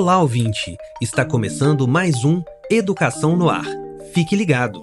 Olá, ouvinte! Está começando mais um Educação no Ar. Fique ligado!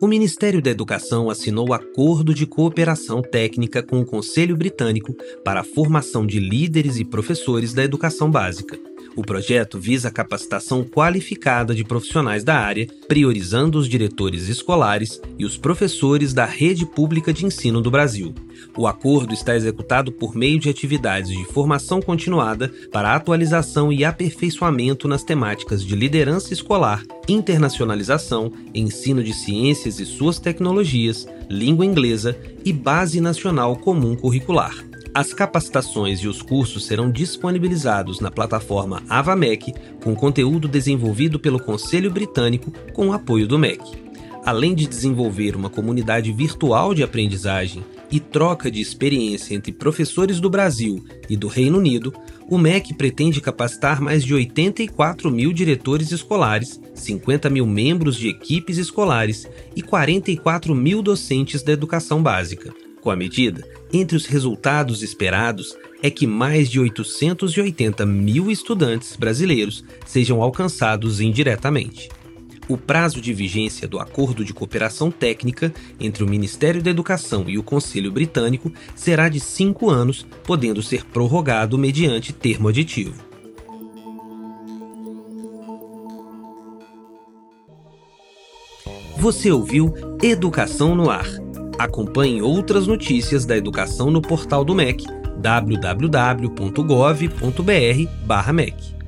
O Ministério da Educação assinou acordo de cooperação técnica com o Conselho Britânico para a formação de líderes e professores da educação básica. O projeto visa a capacitação qualificada de profissionais da área, priorizando os diretores escolares e os professores da rede pública de ensino do Brasil. O acordo está executado por meio de atividades de formação continuada para atualização e aperfeiçoamento nas temáticas de liderança escolar, internacionalização, ensino de ciências e suas tecnologias, língua inglesa e Base Nacional Comum Curricular. As capacitações e os cursos serão disponibilizados na plataforma AvaMec, com conteúdo desenvolvido pelo Conselho Britânico com o apoio do MEC. Além de desenvolver uma comunidade virtual de aprendizagem e troca de experiência entre professores do Brasil e do Reino Unido, o MEC pretende capacitar mais de 84 mil diretores escolares, 50 mil membros de equipes escolares e 44 mil docentes da educação básica. Com a medida, entre os resultados esperados é que mais de 880 mil estudantes brasileiros sejam alcançados indiretamente. O prazo de vigência do Acordo de Cooperação Técnica entre o Ministério da Educação e o Conselho Britânico será de 5 anos, podendo ser prorrogado mediante termo aditivo. Você ouviu Educação no Ar. Acompanhe outras notícias da educação no portal do MEC, www.gov.br/MEC.